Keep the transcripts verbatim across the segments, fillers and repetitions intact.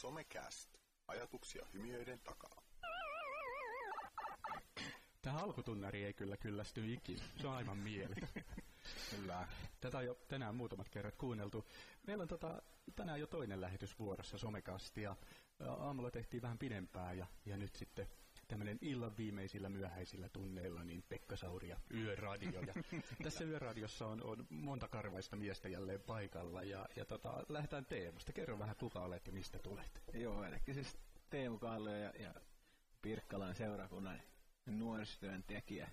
Somecast. Ajatuksia hymiöiden takaa. Tämä alkutunnari ei kyllä kyllästy ikinä. Se on aivan mieli. Kyllä. Tätä on jo tänään muutamat kerrat kuunneltu. Meillä on tota, tänään jo toinen lähetys vuorossa Somecastia. Aamulla tehtiin vähän pidempää ja, ja nyt sitten tämmöinen illan viimeisillä myöhäisillä tunneilla niin Pekka Sauri ja Yöradio. Ja tässä Yöradiossa on, on monta karvaista miestä jälleen paikalla ja, ja tota, lähdetään Teemusta. Kerro vähän kuka olet ja mistä tulet. Joo, eli siis Teemu Kallio ja, ja Pirkkalan seurakunnan nuorisotyön tekijä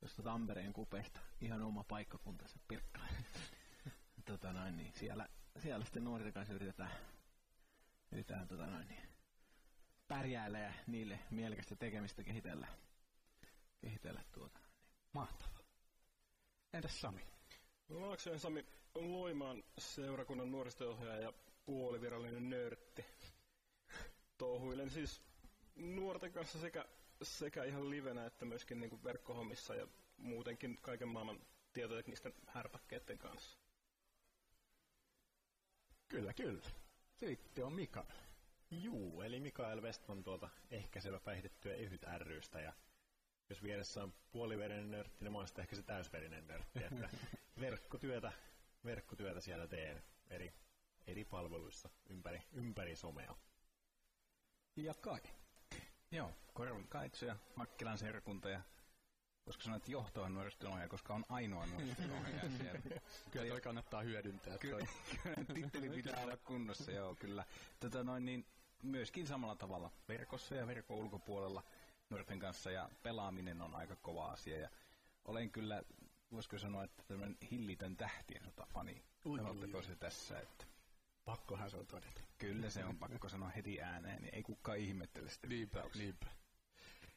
tuosta Tampereen kupesta. Ihan oma paikkakuntansa Pirkkala. tota noin, niin siellä, siellä sitten nuorten kanssa yritetään, yritetään tota noin, niin pärjäällä ja niille mielekästä tekemistä kehitellä. Kehitellä tuota. Niin. Mahtavaa. Entäs Sami? Laaksonen Sami on Loimaan seurakunnan nuoristo-ohjaaja ja puolivirallinen nörtti. Touhuilen siis nuorten kanssa sekä, sekä ihan livenä että myöskin niin kuin verkkohommissa ja muutenkin kaiken maailman tietoteknisten härpäkkeiden kanssa. Kyllä, kyllä. Sitten on Mika. Juu, eli Mikael Westman tuolta ehkäisevä päihdettyä EHYT ry:stä, ja jos vieressä on puoliverinen nörtti, niin mä oon sitten ehkä se täysverinen nörtti, että verkkotyötä, verkkotyötä siellä teen eri, eri palveluissa ympäri, ympäri somea. Ja Kai. Joo, Korvan Kaitsu ja Makkilan seurakunta ja koska sanoit johtoa nuorisotyönohjaaja, koska on ainoa nuorisotyönohjaaja siellä. Kyllä toi kannattaa hyödyntää. Kyllä, titteli pitää olla kunnossa, joo kyllä. Tota noin niin, myöskin samalla tavalla verkossa ja verkon ulkopuolella nuorten kanssa ja pelaaminen on aika kova asia. Ja olen kyllä, voisiko sanoa, että tämmöinen hillitön tähtien sota-fani. Sanottako se tässä, että... Pakkohan se on todeta. Kyllä se on pakko sanoa heti ääneen, niin ei kukaan ihmettele sitä. Niinpä, niinpä.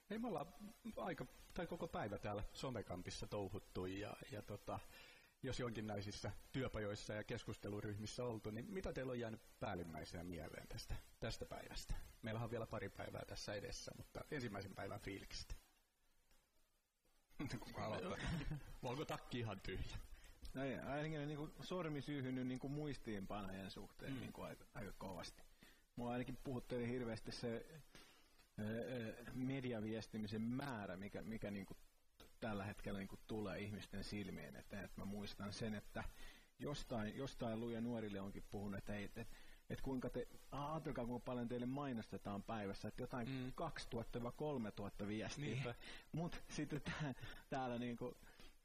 Ei me ollaan aika, tai koko päivä täällä somekampissa touhuttu ja, ja tota, jos jonkinlaisissa työpajoissa ja keskusteluryhmissä oltu, niin mitä teillä on jäänyt päällimmäisenä mieleen tästä, tästä päivästä? Meillä on vielä pari päivää tässä edessä, mutta ensimmäisen päivän fiilikset. Kuka aloittaa? Onko takki ihan tyhjä? No ei, ainakin niin sormi syyhynyt niin muistiinpanojen suhteen mm. niin aika, aika kovasti. Mua ainakin puhutteli hirveästi se... mediaviestimisen määrä, mikä, mikä niin kuin tällä hetkellä niin kuin tulee ihmisten silmiin. Että, että mä muistan sen, että jostain, jostain luja nuorille onkin puhunut, että, että, että, että kuinka te, ajatelkaa kuinka paljon teille mainostetaan päivässä, että jotain mm. kaksituhatta kolmetuhatta viestiä, niin. Mutta sitten tää, täällä niin kuin,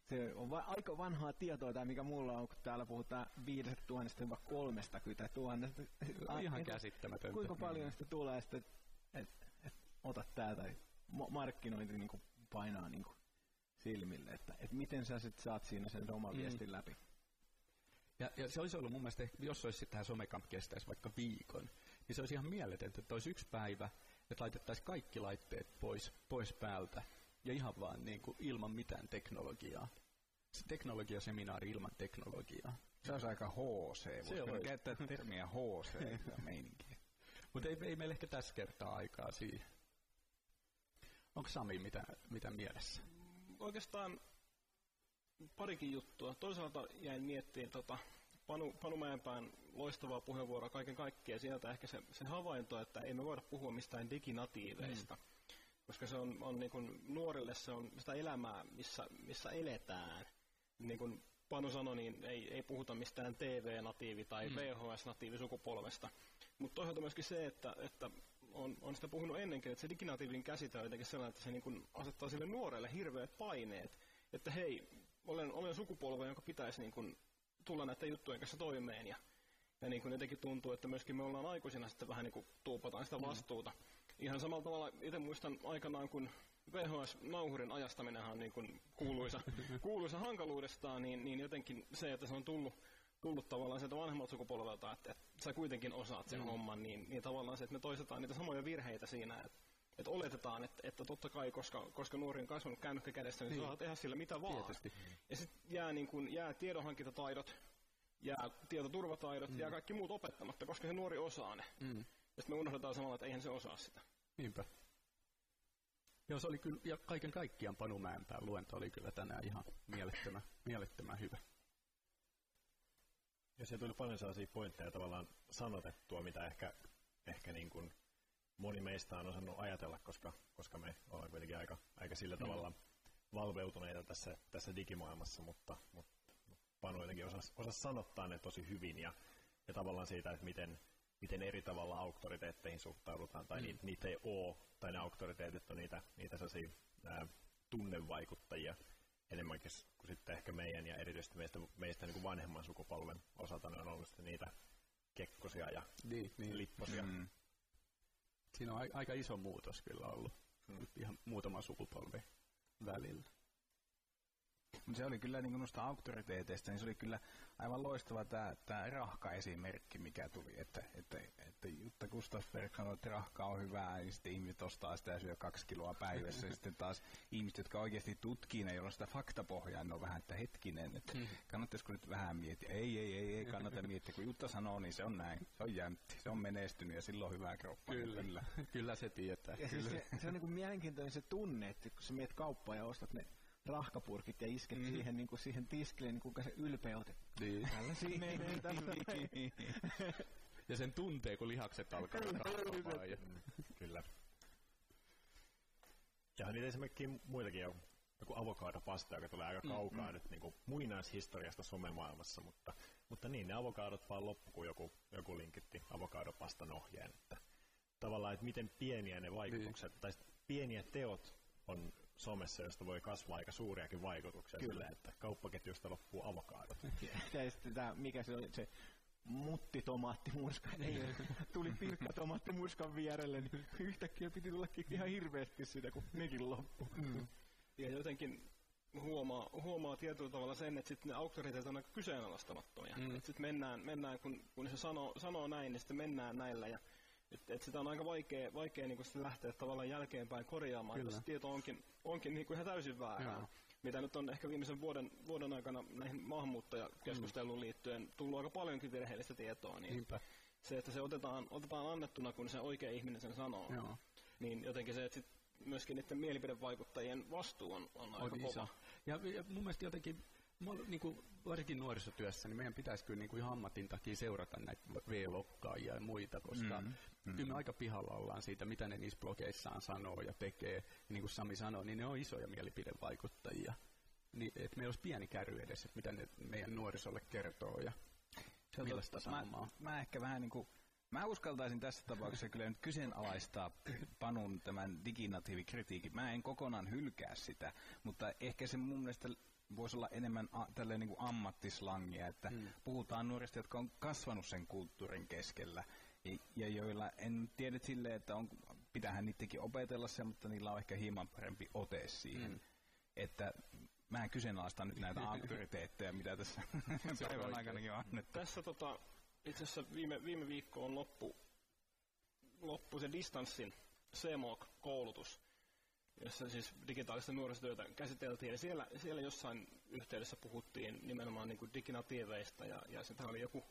se on va- aika vanhaa tietoa tämä, mikä mulla on, kun täällä puhutaan viidestä tuhannesta kolmekymmentätuhatta. Ihan käsittämätöntä. Kuinka paljon sitä tulee sitten, että ota tää tai markkinointi niinku painaa niinku silmille, että et miten sä sit saat siinä sen oman mm. viestin läpi. Ja, ja se olisi ollut mun mielestä, jos olisi sit tähän Somecamp kestäisi vaikka viikon, niin se olisi ihan mieletöntä, että olisi yksi päivä, että laitettaisiin kaikki laitteet pois, pois päältä ja ihan vaan niinku ilman mitään teknologiaa. Se teknologiaseminaari ilman teknologiaa. Se olisi aika H C, voisi käyttää termiä H C meininkiä. Mutta ei, ei meillä ehkä tässä kertaa aikaa siihen. Onko Sami mitä, mitä mielessä? Oikeastaan parikin juttua. Toisaalta jäin miettimään tota Panu, Panu Mäenpään loistavaa puheenvuoroa kaiken kaikkiaan. Sieltä ehkä se, se havainto, että ei me voida puhua mistään diginatiiveista, mm. koska se on, on niin kuin nuorille se on sitä elämää, missä, missä eletään. Niin kuin Panu sanoi, niin ei, ei puhuta mistään T V-natiivi- tai mm. V H S-natiivisukupolvesta. Mutta toisaalta myöskin se, että, että on, on sitä puhunut ennenkin, että se diginatiivin käsite on jotenkin sellainen, että se niin kun asettaa sille nuorelle hirveät paineet, että hei, olen, olen sukupolve, jonka pitäisi niin kun tulla näiden juttujen kanssa toimeen. Ja, ja niin kun jotenkin tuntuu, että myöskin me ollaan aikuisina sitten vähän niin kun tuupataan sitä vastuuta. Mm. Ihan samalla tavalla itse muistan aikanaan, kun V H S-nauhurin ajastaminenhan on niin kun kuuluisa, kuuluisa hankaluudestaan, niin, niin jotenkin se, että se on tullut... tullut tavallaan sieltä vanhemmalta sukupolvelta, että, että sä kuitenkin osaat sen mm. homman, niin, niin tavallaan se, että me toistetaan niitä samoja virheitä siinä, että, että oletetaan, että, että totta kai, koska, koska nuori on kasvanut kännykkä kädessä, niin, niin sä saat tehdä sillä mitä vaan. Tietysti. Ja sitten jää, niin kun, jää tiedonhankintataidot, jää tietoturvataidot, mm. jää kaikki muut opettamatta, koska se nuori osaa ne. Mm. Ja me unohdetaan samalla, että eihän se osaa sitä. Niinpä. Joo, se oli kyllä, ja kaiken kaikkiaan Panu Mäenpään luento oli kyllä tänään ihan mielettömän, mielettömän hyvä. Ja se tuli paljon sellaisia pointteja tavallaan sanotettua, mitä ehkä ehkä niin kuin moni meistä on osannut ajatella, koska, koska me ollaan kuitenkin aika, aika sillä tavalla valveutuneita tässä, tässä digimaailmassa, mutta, mutta Panu jotenkin osasi osas sanottaa ne tosi hyvin ja, ja tavallaan siitä, että miten, miten eri tavalla auktoriteetteihin suhtaudutaan, tai mm. niitä, niitä ei ole, tai ne auktoriteetit on niitä, niitä sellaisia ää, tunnevaikuttajia enemmänkin kuin sitten ehkä meidän ja erityisesti meistä, meistä niin kuin vanhemman sukupolven osalta ne on ollut niitä kekkosia ja niin, niin. lipposia. Mm. Siinä on aika iso muutos kyllä ollut, mm. ihan muutama sukupolvi välillä. Se oli kyllä niin noista auktoriteeteista, niin se oli kyllä aivan loistava tämä, tämä rahka-esimerkki, mikä tuli, että, että, että Jutta Kustoffer sanoi, että rahka on hyvää, niin sitten ihmiset ostaa sitä ja syö kaksi kiloa päivässä, ja sitten taas ihmiset, jotka oikeasti tutkii ne, jolloin sitä faktapohjaa, ne on vähän, että hetkinen, että kannattaisiko nyt vähän miettiä, ei, ei, ei, ei kannata miettiä, kun Jutta sanoo, niin se on näin, se on jämtti, se on menestynyt ja silloin on hyvää kroppaa. Kyllä, kyllä, kyllä se tietää. Ja kyllä. Siis se, se on niin kuin mielenkiintoinen se tunne, että kun sä meet kauppaan ja ostat ne rahkapurkit ja isket mm. siihen, niin kuin siihen tiskille, niin kuinka se ylpeytet. Niin. Tällaisia. Ja sen tuntee, kun lihakset alkaa kasvamaan. Ja. Kyllä. Ja niitä esimerkiksi muitakin on. Joku avokadopasta, joka tulee aika kaukaa mm. nyt niin kuin muinaishistoriasta somemaailmassa, mutta, mutta niin, ne avokadot vaan loppu, kun joku, joku linkitti avokadopastan ohjeen. Että tavallaan, että miten pieniä ne vaikutukset, niin. tai pieniä teot on somessa, josta voi kasvaa aika suuriakin vaikutuksia. Kyllä. Sille, että kauppaketjusta loppuu avokadot. Tämä, mikä se oli, se muttitomaattimurska, tuli pirkkatomaattimurskan vierelle, niin yhtäkkiä piti tullakin ihan hirveästi sitä, kun nekin loppui. Mm. Ja jotenkin huomaa, huomaa tietyllä tavalla sen, että sitten ne auktoriteet on aika kyseenalaistamattomia. Mm. Sitten mennään, mennään, kun, kun se sanoo, sanoo näin, niin sitten mennään näillä. Ja Että et sitä on aika vaikea, vaikea niinku sitä lähteä tavallaan jälkeenpäin korjaamaan, että se tieto onkin, onkin niinku ihan täysin väärää. Joo. Mitä nyt on ehkä viimeisen vuoden, vuoden aikana näihin maahanmuuttajakeskusteluun liittyen tullut aika paljonkin virheellistä tietoa. Niin että se, että se otetaan, otetaan annettuna, kun se oikea ihminen sen sanoo, joo. niin jotenkin se, että sit myöskin niiden mielipidevaikuttajien vastuu on, on aika kova. Ja, ja mun mielestä jotenkin... Niin kuin varsinkin nuorisotyössä, niin meidän pitäisi kyllä niin kuin ihan ammatin takia seurata näitä V-lokkaajia ja muita, koska mm, mm. kyllä me aika pihalla ollaan siitä, mitä ne niissä blogeissaan sanoo ja tekee. Ja niin kuin Sami sanoi, niin ne on isoja mielipidevaikuttajia. Niin, että meillä olisi pieni käry edes, että mitä ne meidän nuorisolle kertoo ja se millaista sanomaa. Mä, mä ehkä vähän niin kuin... Mä uskaltaisin tässä tapauksessa kyllä nyt kyseenalaistaa Panun tämän diginatiivikritiikin. Mä en kokonaan hylkää sitä, mutta ehkä se mun mielestä... Voisi olla enemmän a, tälleen niin kuin ammattislangia, että hmm. puhutaan nuorista, jotka on kasvanut sen kulttuurin keskellä ja, ja joilla en tiedä silleen, että on, pitäähän niitäkin opetella sen, mutta niillä on ehkä hieman parempi ote siihen. Hmm. Että mä en kyseenalaista nyt näitä auktoriteetteja, mitä tässä päivän aikanakin on annettu. Tässä tota, itse asiassa viime, viime viikko on loppu, loppu se distanssin C M O K-koulutus. Jossa siis digitaalista nuorisotyötä käsiteltiin, ja siellä, siellä jossain yhteydessä puhuttiin nimenomaan niin kuin diginatiiveista, ja, ja sitähän oli joku,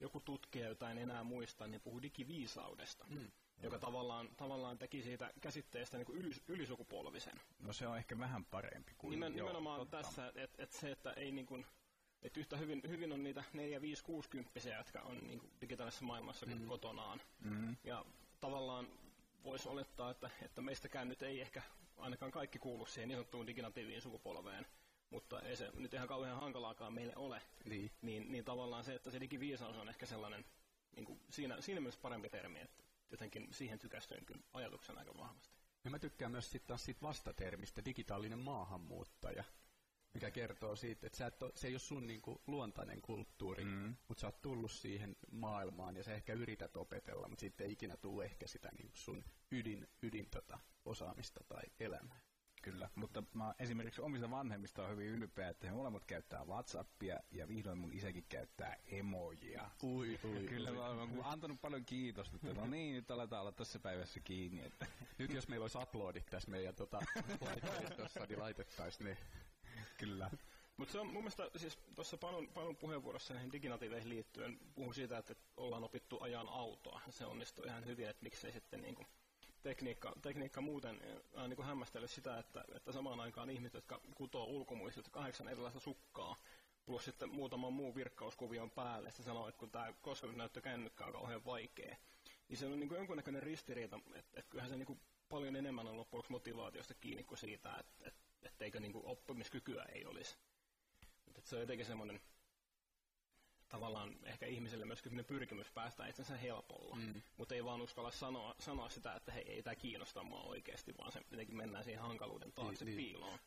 joku tutkija, jota en enää muista, niin puhui digiviisaudesta, mm. joka tavallaan, tavallaan teki siitä käsitteestä niin kuin yli, ylisukupolvisen. No se on ehkä vähän parempi kuin... Nimen, joo, nimenomaan totta. Tässä, että et se, että ei niin kuin, et yhtä hyvin, hyvin on niitä neljä, viisi, kuusikymppisiä, jotka on niin kuin digitaalisessa maailmassa mm. kuin kotonaan, mm. ja tavallaan voisi olettaa, että, että meistäkään nyt ei ehkä... Ainakaan kaikki kuulu siihen niin sanottuun diginatiiviin sukupolveen, mutta ei se nyt ihan kauhean hankalaakaan meille ole. Niin, niin, niin tavallaan se, että se digiviisaus on ehkä sellainen, niin kuin siinä, siinä myös parempi termi, että jotenkin siihen tykästyin kyllä ajatuksen aika vahvasti. Ja mä tykkään myös sit taas siitä vastatermistä, digitaalinen maahanmuuttaja, mikä kertoo siitä, että sä et ole, se ei ole sun niin kuin luontainen kulttuuri, mm. mutta sä oot tullut siihen maailmaan ja sä ehkä yrität opetella, mutta sitten ei ikinä tule ehkä sitä niin kuin sun ydin, ydin tota, osaamista tai elämää. Kyllä, mutta mä esimerkiksi omista vanhemmista on hyvin ylpeä, että he molemmat käyttää WhatsAppia ja vihdoin mun isäkin käyttää emojia. Ui, ui. Kyllä ui. Mä oon antanut paljon kiitosta, että no niin, nyt aletaan olla tässä päivässä kiinni. Että. Nyt jos meillä olisi uploadit tässä meidän tota, laitteistossa, niin laitettaisiin ne. Kyllä. Mutta se on mun mielestä, siis tuossa Panun, Panun puheenvuorossa näihin diginatiiveihin liittyen puhun siitä, että ollaan opittu ajan autoa. Se onnistuu ihan hyvin, että miksei sitten niinku tekniikka, tekniikka muuten on niinku hämmästellyt sitä, että, että samaan aikaan ihmiset, jotka kutoo ulkomuistot kahdeksan erilaista sukkaa, plus sitten muutaman muun virkkauskuvion päälle, sitten sanoo, että kun tämä kosketusnäyttökännykkä on kauhean vaikea. niin se on niin kuin jonkunnäköinen ristiriita, että et kyllähän se niin kuin paljon enemmän on loppujen motivaatiosta kiinni kuin siitä, että et, etteikö niin kuin oppimiskykyä ei olisi. Mutta se on jotenkin semmoinen tavallaan ehkä ihmiselle myöskin pyrkimys päästään itsensä helpolla, mm. mutta ei vaan uskalla sanoa, sanoa sitä, että hei, ei tämä kiinnosta mua oikeasti, vaan se jotenkin mennään siihen hankaluuden taakse niin, piiloon.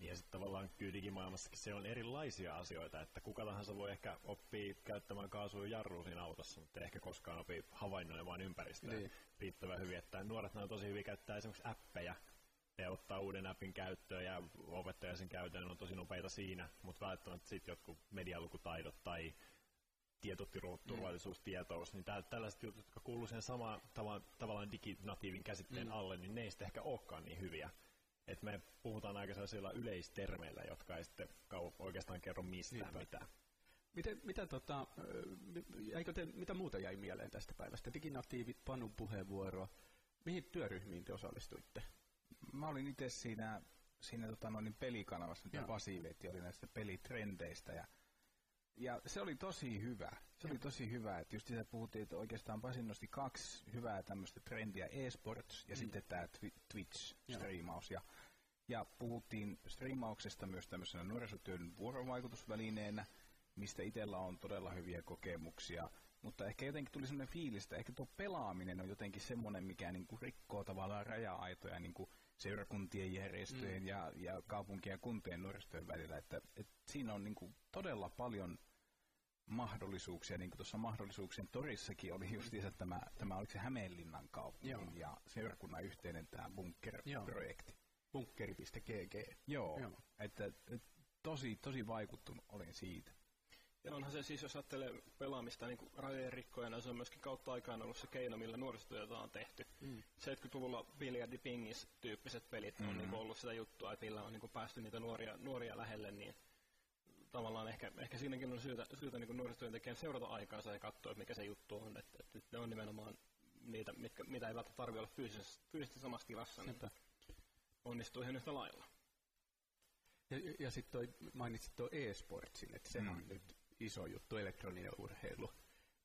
Ja sitten tavallaan kyydikimaailmassakin se on erilaisia asioita, että kuka tahansa voi ehkä oppia käyttämään kaasua jarruun siinä autossa, mutta ei ehkä koskaan opi havainnoimaan ympäristöä niin riittävän hyvin. Että nuoret on tosi hyvin käyttää esimerkiksi appeja, ne ottaa uuden appin käyttöön ja opettaja sen käytön on tosi nopeita siinä, mutta välttämättä sitten jotkut medialukutaidot tai tietoturvallisuustietous, niin tällaiset jutut, jotka kuuluu sen samaan tavan, tavallaan diginatiivin käsitteen mm. alle, niin ne ei sitten ehkä olekaan niin hyviä. Et me puhutaan aika sellaisilla yleistermeillä, jotka ei sitten oikeastaan kerro mistään mitään. Miten, mitä, tota, te, mitä muuta jäi mieleen tästä päivästä? Diginatiivit, Panun puheenvuoro. Mihin työryhmiin te osallistuitte? Mä olin itse siinä, siinä tota noin pelikanavassa, mitä Vasivetti oli näistä pelitrendeistä. Ja Ja se oli tosi hyvä. Se oli tosi hyvä, että just sitä puhuttiin, että oikeastaan Pasi nosti kaksi hyvää tämmöistä trendiä, e-sports ja mm. sitten tämä Twitch-striimaus. Ja, ja puhuttiin striimauksesta myös tämmöisenä nuorisotyön vuorovaikutusvälineenä, mistä itsellä on todella hyviä kokemuksia. Mutta ehkä jotenkin tuli semmoinen fiilis, että ehkä tuo pelaaminen on jotenkin semmoinen, mikä niinku rikkoo tavallaan raja-aitoja niinku seurakuntien, järjestöjen mm. ja, ja kaupunkien ja kuntien nuorisotyön välillä. Että, et siinä on niinku todella paljon mahdollisuuksia, niin kuin tuossa mahdollisuuksien torissakin oli justiinsa tämä, tämä oliko se Hämeenlinnan kaupungin Joo. ja seurakunnan yhteinen tämä Bunker-projekti. Bunkeri piste gee gee. Joo, Joo. että et, tosi, tosi vaikuttunut olin siitä. Ja onhan se siis, jos ajattelee pelaamista niin rajojen rikkojana, se on myöskin kautta aikaan ollut se keino, millä nuorisotyötä on tehty. Mm. seitsemänkymmentäluvulla biljardipingis-tyyppiset pelit mm-hmm. on niin ollut sitä juttua, että niillä on niin päästy niitä nuoria, nuoria lähelle, niin tavallaan ehkä, ehkä siinäkin on syytä, syytä niin nuorisotyöntekijän seurata aikaansa ja katsoa, mikä se juttu on. Että, että ne on nimenomaan niitä, mitkä, mitä ei välttämättä tarvitse olla fyysisesti, fyysisesti samassa tilassa, niin onnistuu ihan yhtä lailla. Ja, ja sitten mainitsit tuo e-sportsin, että se mm. on nyt iso juttu, elektroninen urheilu,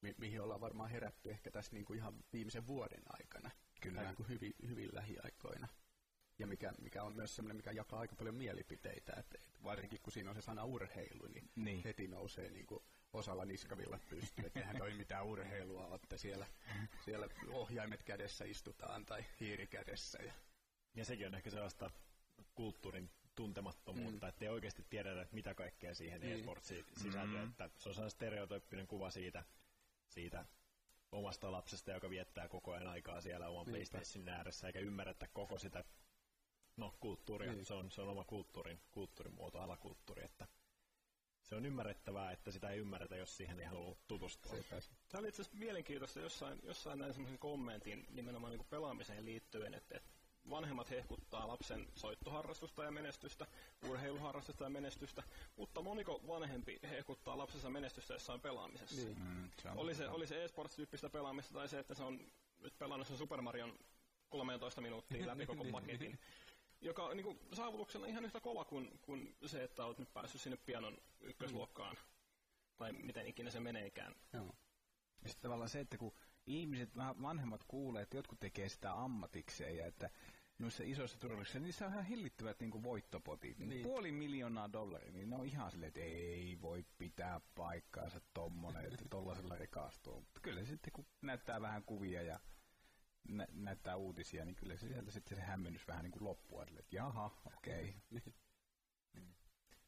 mi- mihin ollaan varmaan herätty ehkä tässä niinku ihan viimeisen vuoden aikana, kyllä niinku hyvin, hyvin lähiaikoina. Ja mikä, mikä on myös semmoinen, mikä jakaa aika paljon mielipiteitä, että et varsinkin kun siinä on se sana urheilu, niin, niin. heti nousee niinku osalla niskavilla pystyy, että eihän toi mitään urheilua ole, että siellä, siellä ohjaimet kädessä istutaan tai hiiri kädessä. Ja, ja sekin on ehkä sellaista kulttuurin tuntemattomuutta, mm. ettei oikeasti tiedetä, että mitä kaikkea siihen mm. e-sportsiin sisältyy, mm. että se on sellainen stereotyyppinen kuva siitä, siitä omasta lapsesta, joka viettää koko ajan aikaa siellä oman PlayStationin ääressä, eikä ymmärrä, että koko sitä No, kulttuuri, niin. se, on, se on oma kulttuurin, kulttuurin muoto, alakulttuuri, että se on ymmärrettävää, että sitä ei ymmärretä, jos siihen ei halua tutustua. Tämä oli itse asiassa mielenkiintoista jossain, jossain näin semmoisen kommentin nimenomaan niin kuin pelaamiseen liittyen, että, että vanhemmat hehkuttaa lapsen soittoharrastusta ja menestystä, urheiluharrastusta ja menestystä, mutta moniko vanhempi hehkuttaa lapsensa menestystä jossain pelaamisessa? Niin. Mm, se oli, se, oli se e-sports-tyyppistä pelaamista tai se, että se on nyt pelannut sen Super Marion kolmetoista minuuttia läpi koko paketin. Joka on niin saavutuksena ihan yhtä kova kuin, kuin se, että olet nyt päässyt sinne pianon ykkösluokkaan, mm. tai miten ikinä se meneekään. Joo. Ja sitten tavallaan se, että kun ihmiset, vanhemmat kuulee, että jotkut tekee sitä ammatikseen, ja että noissa isoissa turvallisuuksissa, niissä on ihan hillittävät niin voittopotit. Niin. Puoli miljoonaa dollaria, niin ne on ihan silleen, että ei voi pitää paikkaansa tommonen, että tollasella rikastuu. Mutta kyllä sitten, kun näyttää vähän kuvia ja Nä- näyttää uutisia, niin kyllä se sieltä sitten se hämmennys vähän niin kuin loppuu, että jaha, okei. Okay. Mm.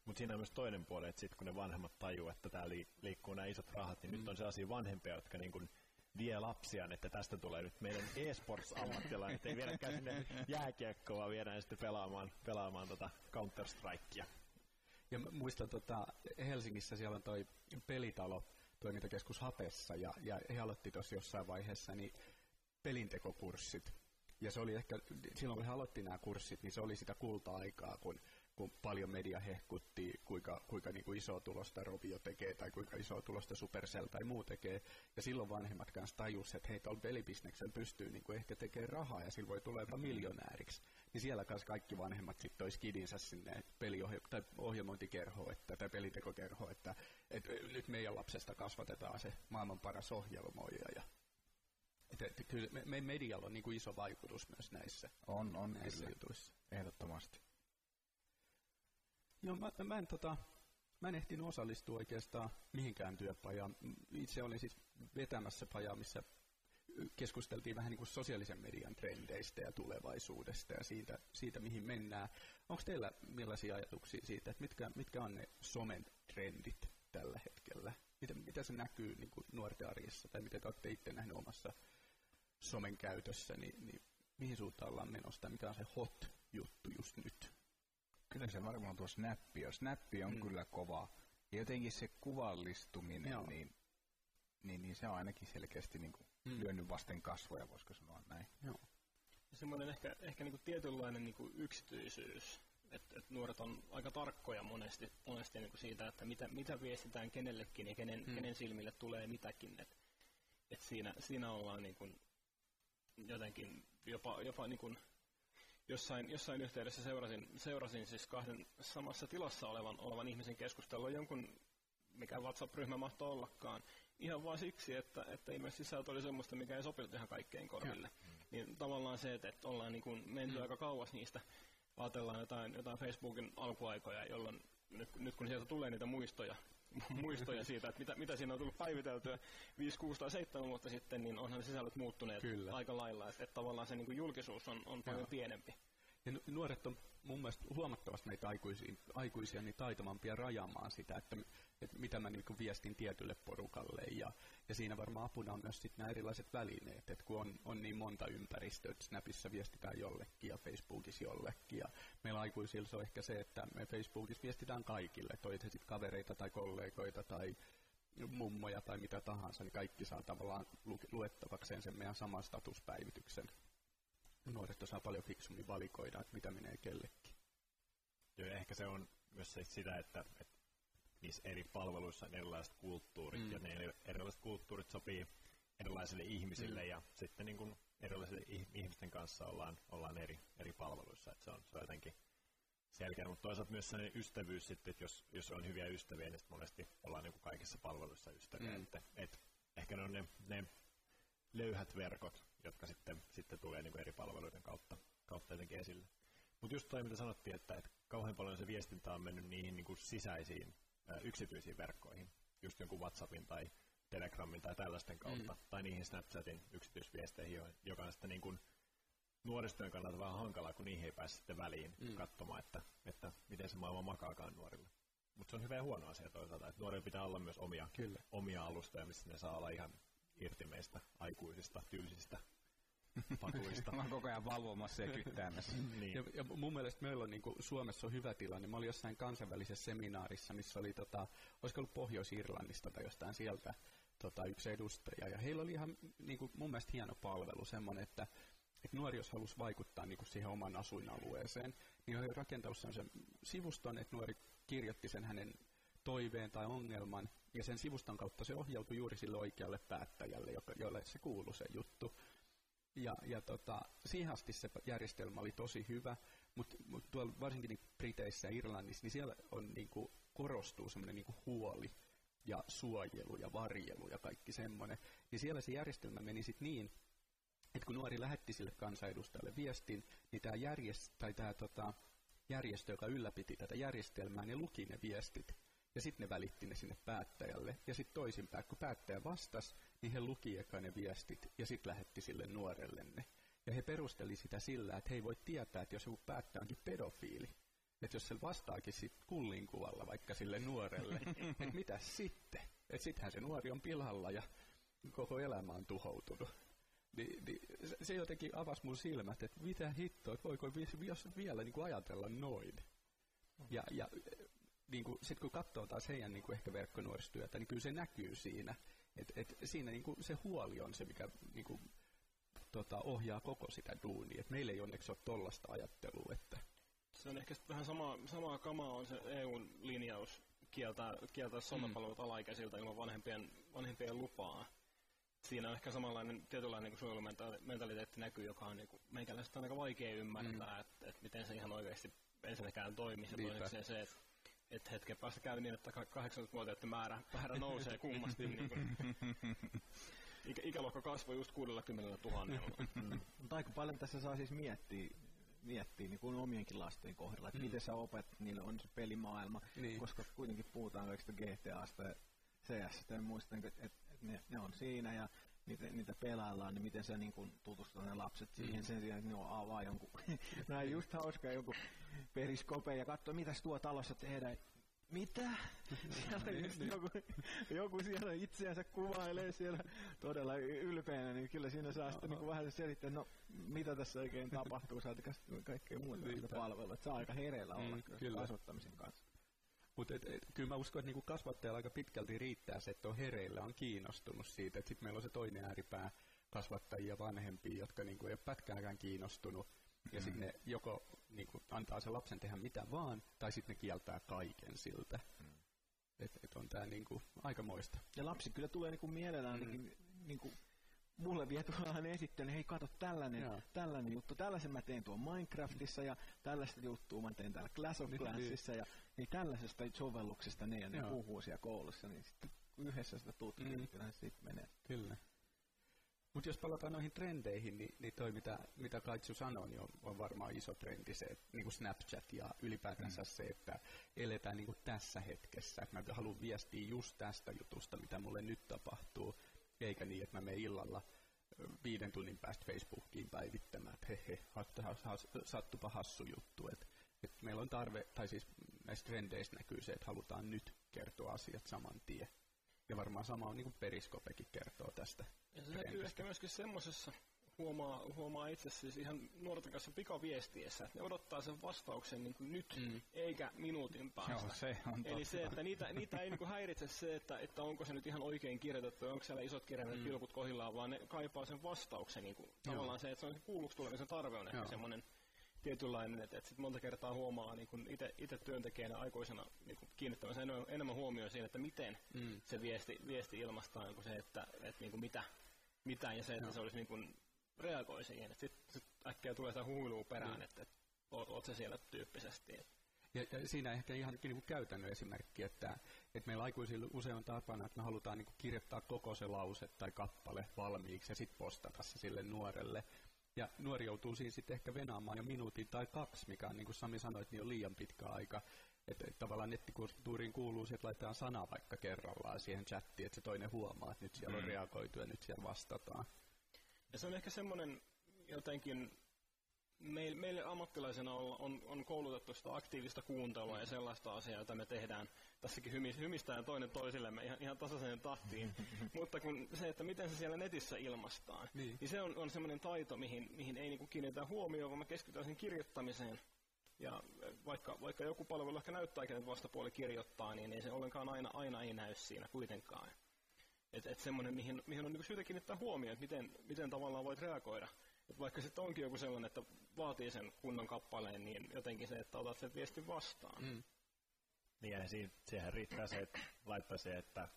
Mutta siinä on myös toinen puoli, että sitten kun ne vanhemmat tajuu, että tää li- liikkuu nämä isot rahat, niin mm. nyt on sellaisia vanhempia, jotka niin kuin vie lapsiaan, että tästä tulee nyt meidän e-sports-ammattilainen, että ei viedäkään sinne jääkiekkoa, vaan viedään sitten pelaamaan, pelaamaan tota Counter-Strikea. Ja muistan tota, Helsingissä siellä on toi pelitalo, toimintakeskus Hapessa, ja, ja he aloitti tuossa jossain vaiheessa, niin pelintekokurssit. Ja se oli ehkä, silloin kun he aloitti nämä kurssit, niin se oli sitä kulta-aikaa, kun, kun paljon media hehkutti, kuinka, kuinka niin kuin isoa tulosta Robio tekee tai kuinka isoa tulosta Supercell tai muu tekee. Ja silloin vanhemmat kanssa tajusivat, että hei, tuolla pelibisneksen pystyy niin kuin ehkä tekemään rahaa ja silloin voi tulla jopa miljonääriksi. Niin siellä kanssa kaikki vanhemmat sitten toisi kidinsä sinne peliohje- tai ohjelmointikerhoon että, tai pelintekokerhoon, että, että nyt meidän lapsesta kasvatetaan se maailman paras ohjelmoija ja Että, että kyllä me, me medialla on niin kuin iso vaikutus myös näissä, on, on näissä jutuissa. Ehdottomasti. Joo, mä, mä, en, tota, mä en ehtinyt osallistua oikeastaan mihinkään työpajaan. Itse olin siis vetämässä pajaa, missä keskusteltiin vähän niin kuin sosiaalisen median trendeistä ja tulevaisuudesta ja siitä, siitä mihin mennään. Onko teillä millaisia ajatuksia siitä, että mitkä, mitkä on ne somen trendit tällä hetkellä? Mitä, mitä se näkyy niin kuin nuorten arjessa tai mitä te olette itse nähneet omassa somen käytössä, niin, niin mihin suuntaan ollaan menossa tai mikä on se hot-juttu just nyt? Kyllä se varmaan tuo snappi on. Snappi on mm. kyllä kova. Ja jotenkin se kuvallistuminen, niin, niin, niin se on ainakin selkeästi niin kuin mm. lyönyt vasten kasvoja, voisiko sanoa näin. Joo. Ja semmoinen ehkä, ehkä niin kuin tietynlainen niin kuin yksityisyys. Että et nuoret on aika tarkkoja monesti, monesti niin kuin siitä, että mitä, mitä viestitään kenellekin ja kenen, mm. kenen silmille tulee mitäkin. Että et siinä, siinä ollaan niin kuin jotenkin jopa... jopa niin kuin Jossain, jossain yhteydessä seurasin, seurasin siis kahden samassa tilassa olevan, olevan ihmisen keskustelua jonkun, mikä WhatsApp-ryhmä mahtoi ollakaan, ihan vain siksi, että, että ilmeisesti sisältö oli semmoista, mikä ei sopinut ihan kaikkeen korville. Mm. Niin tavallaan se, että, että ollaan niin kuin menty mm. aika kauas niistä, ajatellaan jotain, jotain Facebookin alkuaikoja, jolloin nyt, nyt kun sieltä tulee niitä muistoja, muistoja siitä, että mitä, mitä siinä on tullut päiviteltyä viisi, kuusi tai seitsemän vuotta sitten, niin onhan sisällöt muuttuneet Kyllä. aika lailla, että, että tavallaan se niin kuin julkisuus on, on paljon pienempi. Ja nu- nuoret on mun mielestä huomattavasti meitä aikuisia, aikuisia niin taitavampia rajaamaan sitä, että, että mitä mä niin kuin viestin tietylle porukalle ja, ja siinä varmaan apuna on myös sit nämä erilaiset välineet, että kun on, on niin monta ympäristöä, että Snapissa viestitään jollekin ja Facebookissa jollekin ja meillä aikuisilla se on ehkä se, että me Facebookissa viestitään kaikille, että olet sitten kavereita tai kollegoita tai mummoja tai mitä tahansa, niin kaikki saa tavallaan luettavakseen sen meidän saman statuspäivityksen. Nuoret osaa paljon fiksummin valikoida, että mitä menee kellekin. Joo, ehkä se on myös se, sitä, että, että niissä eri palveluissa on erilaiset kulttuurit, mm. ja ne erilaiset kulttuurit sopii erilaisille ihmisille, mm. ja sitten niin kuin erilaisille ihmisten kanssa ollaan, ollaan eri, eri palveluissa. Että se on, se on jotenkin selkeä, mutta toisaalta myös sellainen ystävyys sitten, että jos, jos on hyviä ystäviä, niin monesti ollaan niin kuin kaikissa palveluissa ystäviä. Mm. Että, että ehkä ne on ne, ne löyhät verkot, jotka sitten, sitten tulee niin kuin eri palveluiden kautta, kautta jotenkin esille. Mutta just toi, mitä sanottiin, että, että kauhean paljon se viestintä on mennyt niihin niin kuin sisäisiin ää, yksityisiin verkkoihin, just jonkun WhatsAppin tai Telegramin tai tällaisten kautta, mm. tai niihin Snapchatin yksityisviesteihin, joka on sitten niin kuin nuoristojen kannalta vähän hankalaa, kun niihin ei pääse sitten väliin mm. katsomaan, että, että miten se maailma makaakaan nuorille. Mutta se on hyvä ja huono asia toisaalta, että nuorilla pitää olla myös omia, omia alustoja, missä ne saa olla ihan irti meistä aikuisista, tylsistä pakuista. Mä oon koko ajan valvomassa ja kyttäämässä. Niin. Ja, ja mun mielestä meillä on niin kuin Suomessa on hyvä tilanne. Mä olin jossain kansainvälisessä seminaarissa, missä oli, tota, olisiko ollut Pohjois-Irlannista tai jostain sieltä tota, yksi edustaja. Ja heillä oli ihan niin kuin mun mielestä hieno palvelu, semmoinen, että, että nuori, jos halusi vaikuttaa niin kuin siihen oman asuinalueeseen, niin he oli rakentanut semmoisen sivuston, että nuori kirjoitti sen hänen toiveen tai ongelman, ja sen sivuston kautta se ohjautui juuri sille oikealle päättäjälle, jolle se kuului se juttu. Ja, ja tota, siihen asti se järjestelmä oli tosi hyvä, mutta mut tuolla varsinkin Briteissä ja Irlannissa, niin siellä on, niinku, korostuu semmoinen niinku huoli ja suojelu ja varjelu ja kaikki semmoinen. Ja siellä se järjestelmä meni sitten niin, että kun nuori lähetti sille kansanedustajalle viestin, niin tämä järjest, tota, järjestö, joka ylläpiti tätä järjestelmää, ne luki ne viestit. Ja sitten ne välitti ne sinne päättäjälle. Ja sitten toisinpäin, kun päättäjä vastasi, niin he luki eka ne viestit ja sitten lähetti sille nuorelle ne. Ja he perusteli sitä sillä, että he ei voi tietää, että jos joku päättäjä onkin pedofiili, että jos se vastaakin sitten kullinkuvalla vaikka sille nuorelle, että mitä sitten? Että sittenhän se nuori on pilhalla ja koko elämä on tuhoutunut. Ni, ni, se jotenkin avasi mun silmät, että mitä hittoa, että voiko vielä niin kuin ajatella noin. Ja... ja niin kun, sit kun katsoo taas heidän niin kun ehkä verkkonuoristyötä, niin kyllä se näkyy siinä. Et, et siinä niin kun se huoli on se, mikä niin kun, tota, ohjaa koko sitä duunia. Et meillä ei onneksi ole tollaista ajattelua. Että. Se on ehkä vähän sama, samaa kamaa on se E U:n linjaus kieltää, kieltää somepalvelut mm. alaikäisiltä ilman vanhempien, vanhempien lupaa. Siinä on ehkä samanlainen tietynlainen niin suojelumentaliteetti näkyy, joka on niin kun, meikäläistä on aika vaikea ymmärtää, mm. että et miten se ihan oikeasti ensinnäkään toimii. Se, että että hetken päästä käy niin, että kahdeksankymmentävuotiaiden määrä, määrä nousee kummasti. Niin ikä, ikäluokka kasvoi just kuusikymmentätuhatta. Mm. Mutta aika paljon tässä saa siis miettiä, miettiä niin kuin omienkin lasten kohdalla, että mm. miten sä opetat, niillä on se pelimaailma, niin. Koska kuitenkin puhutaan kaikista G T A:sta ja C S:stä ja muista, että et ne, ne on siinä ja niitä, niitä pelaillaan, niin miten sä niin kun tutustat ne lapset siihen mm. sen sijaan, että ne on avaa jonkun, nää on just hauskaa jonkun periskopeen ja katsoa, mitäs tuo talossa tehdään. Mitä? Siellä just joku, joku siellä itseänsä kuvailee siellä todella ylpeänä, niin kyllä siinä saa sitten niin vähän selittää, no mitä tässä oikein tapahtuu, saati kaikkea muuta palvelua, että saa aika hereillä olla mm, kyllä. kasvattamisen kanssa. Mutta kyllä mä uskon, että niinku kasvattajalla aika pitkälti riittää se, että on hereillä, on kiinnostunut siitä, että sitten meillä on se toinen ääripää kasvattajia vanhempia, jotka niinku ei ole pätkääkään kiinnostunut. Ja mm. sitten ne joko niin kuin, antaa sen lapsen tehdä mitä vaan, tai sitten ne kieltää kaiken siltä. Mm. Että et on tää niin kuin, aikamoista. Ja lapsi kyllä tulee niin kuin mielellään, mm. niin, niin kuin, mulle vie tuollaan esittelen, hei kato tällainen, no. tällainen juttu, tällaisen mä teen tuon Minecraftissa, ja tällaista juttua mä teen täällä Clash of Clansissa, ja niin tällaisesta sovelluksesta ne ja ne no. puhuu siellä koulussa, niin sitten yhdessä sitä tutkitaan, mm. kyllähän sitten menee. Kyllä. Mutta jos palataan noihin trendeihin, niin, niin toi mitä, mitä Kaitsu sanoi, niin on, on varmaan iso trendi se, että niin kuin Snapchat ja ylipäätänsä mm. se, että eletään niin kuin tässä hetkessä. Et mä haluan viestiä just tästä jutusta, mitä mulle nyt tapahtuu, eikä niin, että mä menen illalla viiden tunnin päästä Facebookiin päivittämään, että he, he, sattupa hassu juttu. Et, et meillä on tarve, tai siis näissä trendeissä näkyy se, että halutaan nyt kertoa asiat saman tien. Ja varmaan sama on niin kuin Periskopekin kertoo tästä. Ja se näkyy ehkä myöskin semmoisessa, huomaa, huomaa itse siis ihan nuorten kanssa pikaviestiessä, että ne odottaa sen vastauksen niin kuin nyt, mm. eikä minuutin päästä. Joo, se on totta. Eli se, että niitä, niitä ei niin kuin häiritse se, että, että onko se nyt ihan oikein kirjoitettu, onko siellä isot kirjaimet pilkut mm. kohdillaan, vaan ne kaipaa sen vastauksen. Niin kuin, tavallaan se, että se on kuulluksi tulemisen tarve on ehkä semmoinen tietynlainen, että, että sit monta kertaa huomaa niin itse työntekijänä aikuisena niin kiinnittämänsä enemmän, enemmän huomioon siihen, että miten mm. se viesti, viesti ilmaistaan, kuin se, että, että niin kuin mitä, mitä ja se, että no. se olisi niin kuin reagoi siihen. Sitten sit äkkiä tulee sitä huilua perään, mm. että, että oot se siellä tyyppisesti. Ja, ja siinä ehkä ihan niin käytännön esimerkki, että, että meillä aikuisilla usein on tapana, että me halutaan niin kuin kirjoittaa koko se lause tai kappale valmiiksi ja sitten postata se sille nuorelle. Ja nuori joutuu siinä sitten ehkä venaamaan jo minuutin tai kaksi, mikä on, niin kuin Sami sanoit, niin on liian pitkä aika. Että et tavallaan nettikulttuuriin kuuluu se, että laitetaan sana vaikka kerrallaan siihen chattiin, että se toinen huomaa, että nyt siellä on reagoitu ja nyt siellä vastataan. Ja se on ehkä semmoinen jotenkin, meil, meille ammattilaisena on, on, on koulutettu sitä aktiivista kuuntelua mm. ja sellaista asiaa, jota me tehdään tässäkin hymistään toinen toisillemme ihan, ihan tasaiseen tahtiin. Mutta kun se, että miten se siellä netissä ilmaistaan, niin, niin se on, on semmoinen taito, mihin, mihin ei niinku kiinnitetä huomioon, vaan me keskitytään sen kirjoittamiseen. Ja vaikka, vaikka joku palvelu ehkä näyttääkin, että vastapuoli kirjoittaa, niin ei se ollenkaan aina, aina ei näy siinä kuitenkaan. Että et semmoinen, mihin, mihin on niinku syytä kiinnittää huomioon, että miten, miten tavallaan voit reagoida. Et vaikka sitten onkin joku sellainen, että vaatii sen kunnon kappaleen, niin jotenkin se, että otat sen viestin vastaan. Mm. Niin ja siihen, siihen riittää se, että laittaa se, että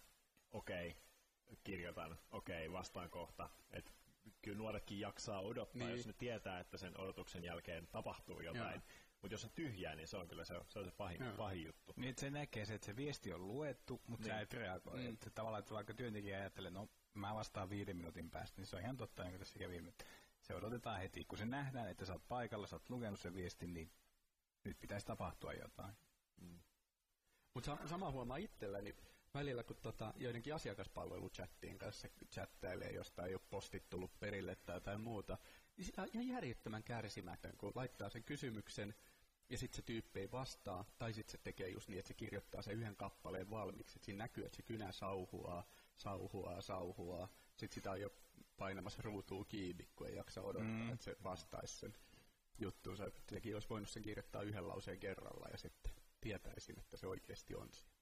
okei, okay, kirjoitan, okei, okay, vastaan kohta. Et kyllä nuoretkin jaksaa odottaa, niin, jos ne tietää, että sen odotuksen jälkeen tapahtuu jotain. Joo. Mutta jos on tyhjää, niin se on kyllä se, se, on se pahin, no. pahin juttu. Niin, se näkee se, että se viesti on luettu, mutta niin. sä et reagoi. Niin. Että tavallaan, että vaikka työntekijä ajattelee, no mä vastaan viiden minuutin päästä, niin se on ihan totta, niin tässä kävi. Se odotetaan heti, kun se nähdään, että sä oot paikalla, sä oot lukenut sen viestin, niin nyt pitäisi tapahtua jotain. Mm. Mutta sama huomaa itselläni välillä, kun tota, joidenkin asiakaspalveluchattiin kanssa chattailee, josta ei ole postit tullut perille tai jotain muuta, niin sitä on ihan järjettömän kärsimätön, kun laittaa sen kysymyksen ja sitten se tyyppi ei vastaa, tai sitten se tekee just niin, että se kirjoittaa sen yhden kappaleen valmiiksi, että siinä näkyy, että se kynä sauhuaa, sauhuaa, sauhuaa, sitten sitä on jo painamassa ruutuun kiinni, kun ei jaksa odottaa, mm. että se vastaisi sen juttuunsa. Sekin olisi voinut sen kirjoittaa yhden lauseen kerralla ja sitten tietäisin, että se oikeasti on siinä.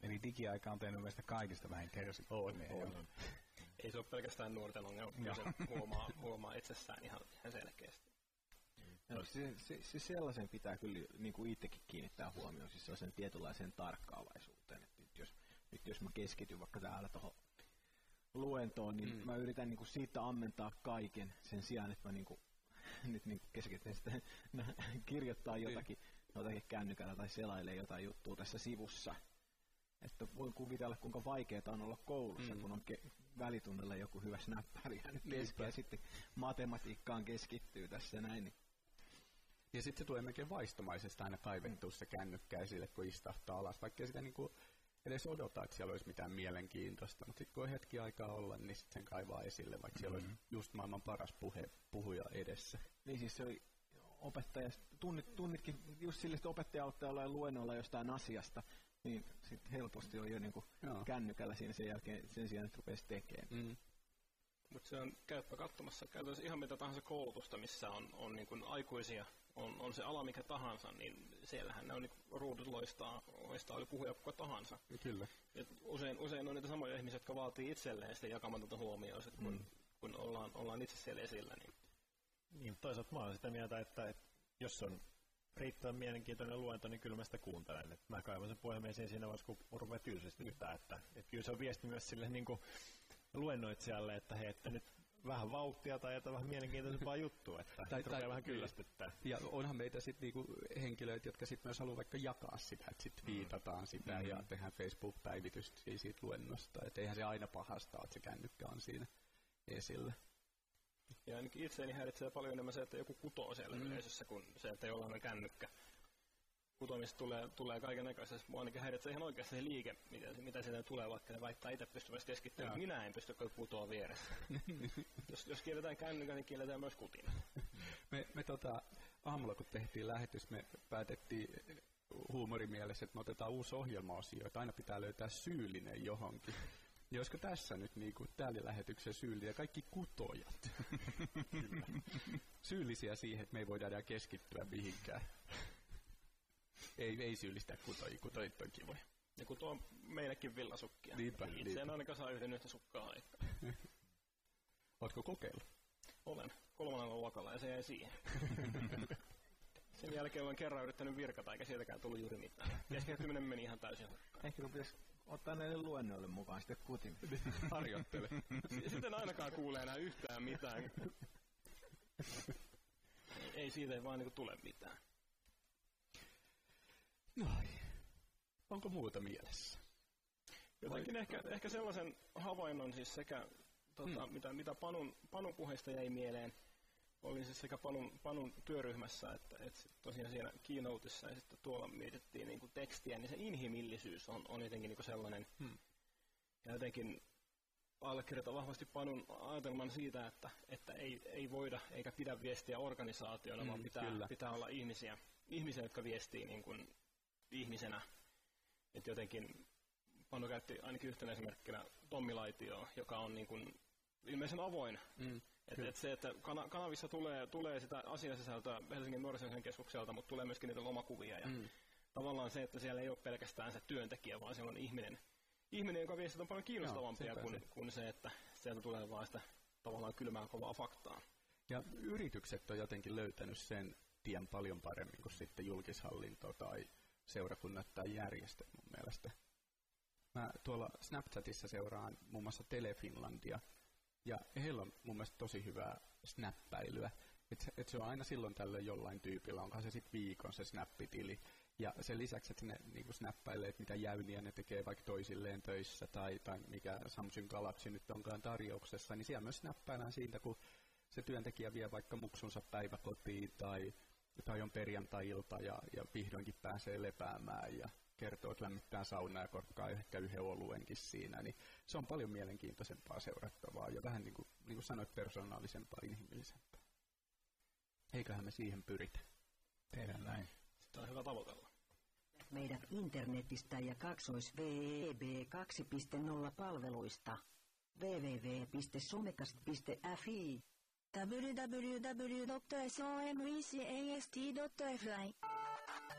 Eli digiaika on tehnyt meistä kaikista vähän kärsivällisyyttä. On, on. Ei se ole pelkästään nuorten ongelma, kun se huomaa, huomaa itsessään ihan, ihan selkeästi. No, se, se, se sellaisen pitää kyllä niin kuin itsekin kiinnittää huomioon, siis sellaisen tietynlaiseen tarkkaavaisuuteen. Et nyt, jos, nyt jos mä keskityn vaikka täällä tuohon luentoon, niin mm. mä yritän niin kuin siitä ammentaa kaiken sen sijaan, että mä niin kuin, nyt niin kuin keskityn sitten kirjoittaa jotakin, jotakin kännykällä tai selailee jotain juttua tässä sivussa. että voin kuvitella, kuinka vaikeaa on olla koulussa, mm. kun on ke- välitunnilla joku hyvä snappari jäänyt kesken, ja sitten matematiikkaan keskittyy tässä näin. Niin. Ja sitten se tulee melkein vaistomaisesti aina kaivettua mm. se kännykkä esille, kun istahtaa alas, vaikka sitä niin kuin edes odottaa, että siellä olisi mitään mielenkiintoista, mutta sitten kun on hetki aikaa olla, niin sitten sen kaivaa esille, vaikka mm-hmm. siellä olisi just maailman paras puhe, puhuja edessä. Niin siis se oli opettaja, tunnit, tunnitkin just sille, että opettaja auttaa jollain luennolla jostain asiasta, niin sitten helposti on jo niinku kännykällä siinä sen jälkeen, sen sijaan, että rupeaisi tekemään. Mm. Mutta se on käypä katsomassa käytännössä ihan mitä tahansa koulutusta, missä on, on niin kuin aikuisia, on, on se ala mikä tahansa, niin siellähän ne on niin ruudut loistaa, loistaa oli puhuja kuka tahansa. Kyllä. Et usein, usein on niitä samoja ihmisiä, jotka vaatii itselleen sitä jakamatonta huomioon, mm. kun, kun ollaan, ollaan itse siellä esillä. Niin. Niin, toisaalta mä olen sitä mieltä, että, että jos on riittävän mielenkiintoinen luento, niin kyllä mä sitä kuuntelen. Et mä kaivan sen puhemieseen siinä vaiheessa, kun rupeaa tylsistyttää. Että, että kyllä se on viesti myös sille niin kuin luennoitsijalle, että hei, että nyt vähän vauhtia tai että vähän mielenkiintoisempaa juttua, että tai, tai vähän kyllästyttää. Ja onhan meitä sitten niinku henkilöitä, jotka sitten myös haluaa vaikka jakaa sitä, että sitten viitataan sitä mm-hmm. ja tehdään Facebook-päivitys siitä luennosta. Että eihän se aina pahastaa, että se kännykkä on siinä esillä. Ja ainakin itseäni häiritsee paljon enemmän se, että joku kutoo siellä mm-hmm. yleisössä, kun se, että jollain on kännykkä. Kutomista tulee, tulee kaikenlaisessa. Mua ainakin häiritsee ihan oikeasti se liike, mitä, mitä sieltä tulee, vaikka ne väittää itse pystyvästi keskittymään. Minä en pysty kutoa vieressä. jos, jos kielletään kännykän, niin kielletään myös kutina. me me tota, aamulla, kun tehtiin lähetys, me päätettiin huumorimielessä, että me otetaan uusi ohjelmaosio, että aina pitää löytää syyllinen johonkin. Ja olisiko tässä nyt niinku täällä lähetyksen syyllisiä kaikki kutojat? Syyllisiä siihen, että me ei voida enää keskittyä mihinkään. Ei, ei syyllistä kutoja, kutojit on kivoja. Ja kutoo meillekin villasukkia. Niinpä, itse niinpä. En ainakaan saa yhden yhtä sukkaa aikaa. Oletko kokeillut? Olen. Kolmannella luokalla ja se jäi siihen. Sen jälkeen olen kerran yrittänyt virkata, eikä sieltäkään tullut juuri mitään. Keskeytyminen meni ihan täysin hukkaan. Ehkä kun pitäisi ottaa näille luennoille mukaan sitten kutin. Harjoittele. Sitten ainakaan kuulee enää yhtään mitään. Ei siitä ei vaan niin kuin tule mitään. Noin. Onko muuta mielessä? Jotenkin ehkä, ehkä sellaisen havainnon siis sekä, tota, hmm. mitä, mitä Panun, Panun puheista jäi mieleen, oli siis sekä Panun, Panun työryhmässä että, että sit tosiaan siinä keynoteissa ja sitten tuolla mietittiin niin kuin tekstiä, niin se inhimillisyys on, on jotenkin niin kuin sellainen, hmm. ja jotenkin allekirjoitan vahvasti Panun ajatelman siitä, että, että ei, ei voida eikä pidä viestiä organisaationa, hmm, vaan pitää, pitää olla ihmisiä, ihmisiä, jotka viestii niin kuin ihmisenä, että jotenkin Panu käytti ainakin yhtenä esimerkkinä Tommi Laitioa, joka on niin kuin ilmeisen avoin. Mm, et, et se, että kana- kanavissa tulee, tulee sitä asiasisältöä Helsingin nuorisoasiain keskukselta, mutta tulee myöskin niitä lomakuvia. Ja mm. tavallaan se, että siellä ei ole pelkästään se työntekijä, vaan siellä on ihminen, ihminen joka viestit on paljon kiinnostavampia no, kuin, kuin se, että sieltä tulee vain sitä tavallaan kylmää kovaa faktaa. Ja yritykset on jotenkin löytänyt sen tien paljon paremmin kuin sitten julkishallinto tai seurakunnat tai järjestöt mun mielestä. Mä tuolla Snapchatissa seuraan muun muassa TeleFinlandia, ja heillä on mun mielestä tosi hyvää snappäilyä. Et, et se on aina silloin tällöin jollain tyypillä, onkohan se sitten viikon se snappitili. Ja sen lisäksi, että ne niinku snappäilee, että mitä jäyniä ne tekee vaikka toisilleen töissä, tai, tai mikä Samsung Galaxy nyt onkaan tarjouksessa, niin siellä myös snappäilään siitä, kun se työntekijä vie vaikka muksunsa päiväkotiin, tai tai on perjantai-ilta ja, ja vihdoinkin pääsee lepäämään ja kertoo, että lämmittää saunaa ja korkkaa ehkä yhden oluenkin siinä. Niin se on paljon mielenkiintoisempaa seurattavaa ja vähän niin kuin, niin kuin sanoit, persoonallisempaa, inhimillisempää. Eiköhän me siihen pyritä. Tehdään näin. Sitä on hyvä tavoitella. Meidän internetistä ja kaksois W B kaksi piste nolla palveluista. w w w piste somecast piste f i double u double u double u piste somecast piste f i